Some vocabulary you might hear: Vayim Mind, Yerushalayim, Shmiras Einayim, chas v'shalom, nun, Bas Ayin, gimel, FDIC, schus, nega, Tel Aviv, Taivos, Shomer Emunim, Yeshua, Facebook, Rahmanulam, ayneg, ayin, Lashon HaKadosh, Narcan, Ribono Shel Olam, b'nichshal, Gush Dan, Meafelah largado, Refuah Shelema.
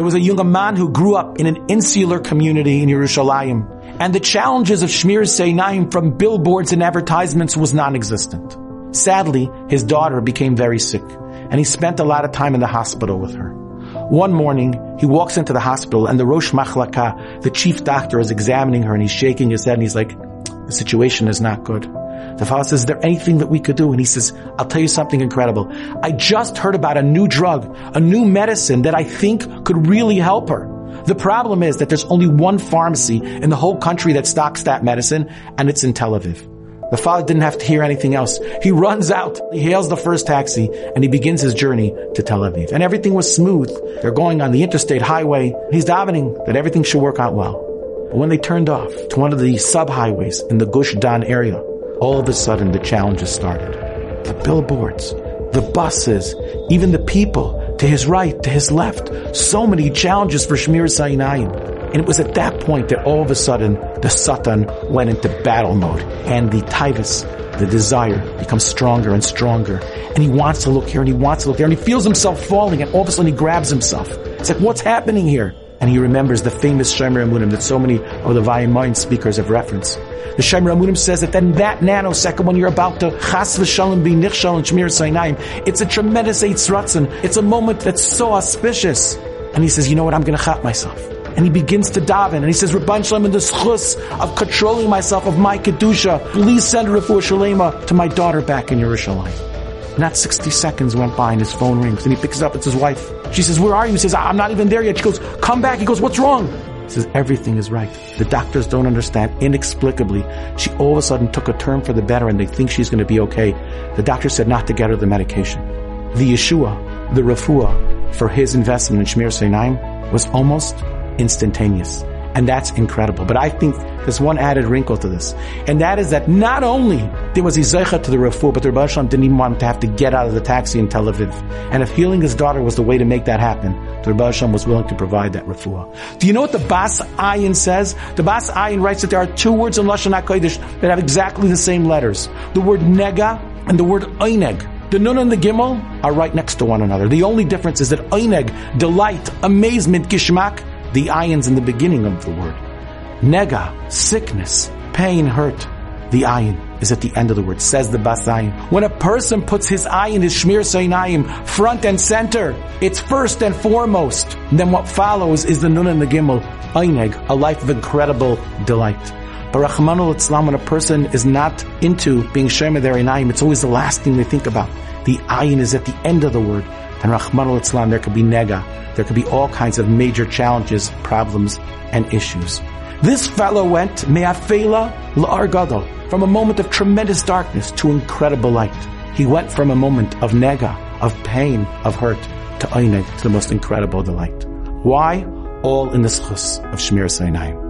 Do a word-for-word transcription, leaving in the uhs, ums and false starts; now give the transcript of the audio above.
There was a young man who grew up in an insular community in Yerushalayim, and the challenges of Shmiras Einayim from billboards and advertisements was non-existent. Sadly, his daughter became very sick, and he spent a lot of time in the hospital with her. One morning, he walks into the hospital, and the Rosh Machlaka, the chief doctor, is examining her, and he's shaking his head, and he's like, the situation is not good. The father says, is there anything that we could do? And he says, I'll tell you something incredible. I just heard about a new drug, a new medicine that I think could really help her. The problem is that there's only one pharmacy in the whole country that stocks that medicine, and it's in Tel Aviv. The father didn't have to hear anything else. He runs out, he hails the first taxi, and he begins his journey to Tel Aviv. And everything was smooth. They're going on the interstate highway. He's davening that everything should work out well. But when they turned off to one of the sub-highways in the Gush Dan area, all of a sudden the challenges started. The billboards, the buses, even the people, to his right, to his left, so many challenges for Shmiras Einayim. And it was at that point that all of a sudden the Satan went into battle mode, and the Taivos, the desire, becomes stronger and stronger. And he wants to look here and he wants to look there, and he feels himself falling, and all of a sudden he grabs himself. It's like, what's happening here? And he remembers the famous Shomer Emunim that so many of the Vayim Mind speakers have referenced. The Shomer Emunim says that in that nanosecond when you're about to chas v'shalom b'nichshal and Shmiras Einayim, it's a tremendous Eitz Ratzon. It's a moment that's so auspicious. And he says, you know what, I'm going to chat myself. And he begins to daven, and he says, Ribono Shel Olam, in the schus of controlling myself, of my kedusha, please send Refuah Shelema to my daughter back in Yerushalayim. Not sixty seconds went by, and his phone rings, and he picks it up. It's his wife. She says, where are you? He says, I'm not even there yet. She goes, come back. He goes, what's wrong? He says, everything is right. The doctors don't understand. Inexplicably, she all of a sudden took a turn for the better, and they think she's going to be okay. The doctor said not to get her the medication. The Yeshua, the Refuah, for his investment in Shmiras Einayim was almost instantaneous. And that's incredible. But I think there's one added wrinkle to this. And that is that not only there was Izaycha to the Refuah, but the Rebbe didn't even want him to have to get out of the taxi in Tel Aviv. And if healing his daughter was the way to make that happen, the Rebbe was willing to provide that Refuah. Do you know what the Bas Ayin says? The Bas Ayin writes that there are two words in Lashon HaKadosh that have exactly the same letters. The word nega and the word ayneg. The nun and the gimel are right next to one another. The only difference is that ayneg, delight, amazement, gishmak, the ayin's in the beginning of the word. Nega, sickness, pain, hurt. The ayin is at the end of the word, says the Bas Ayin. When a person puts his ayin, his Shmiras Einayim, front and center, it's first and foremost. And then what follows is the nun and the gimel, ayneg, a life of incredible delight. Barachmano l'Azlam, when a person is not into being Shomer their Einayim, it's always the last thing they think about. The ayin is at the end of the word. And Rahmanulam, Islam, there could be nega. There could be all kinds of major challenges, problems, and issues. This fellow went, Meafelah largado, from a moment of tremendous darkness to incredible light. He went from a moment of nega, of pain, of hurt, to ayneg, to the most incredible delight. Why? All in the schus of Shmiras Einayim.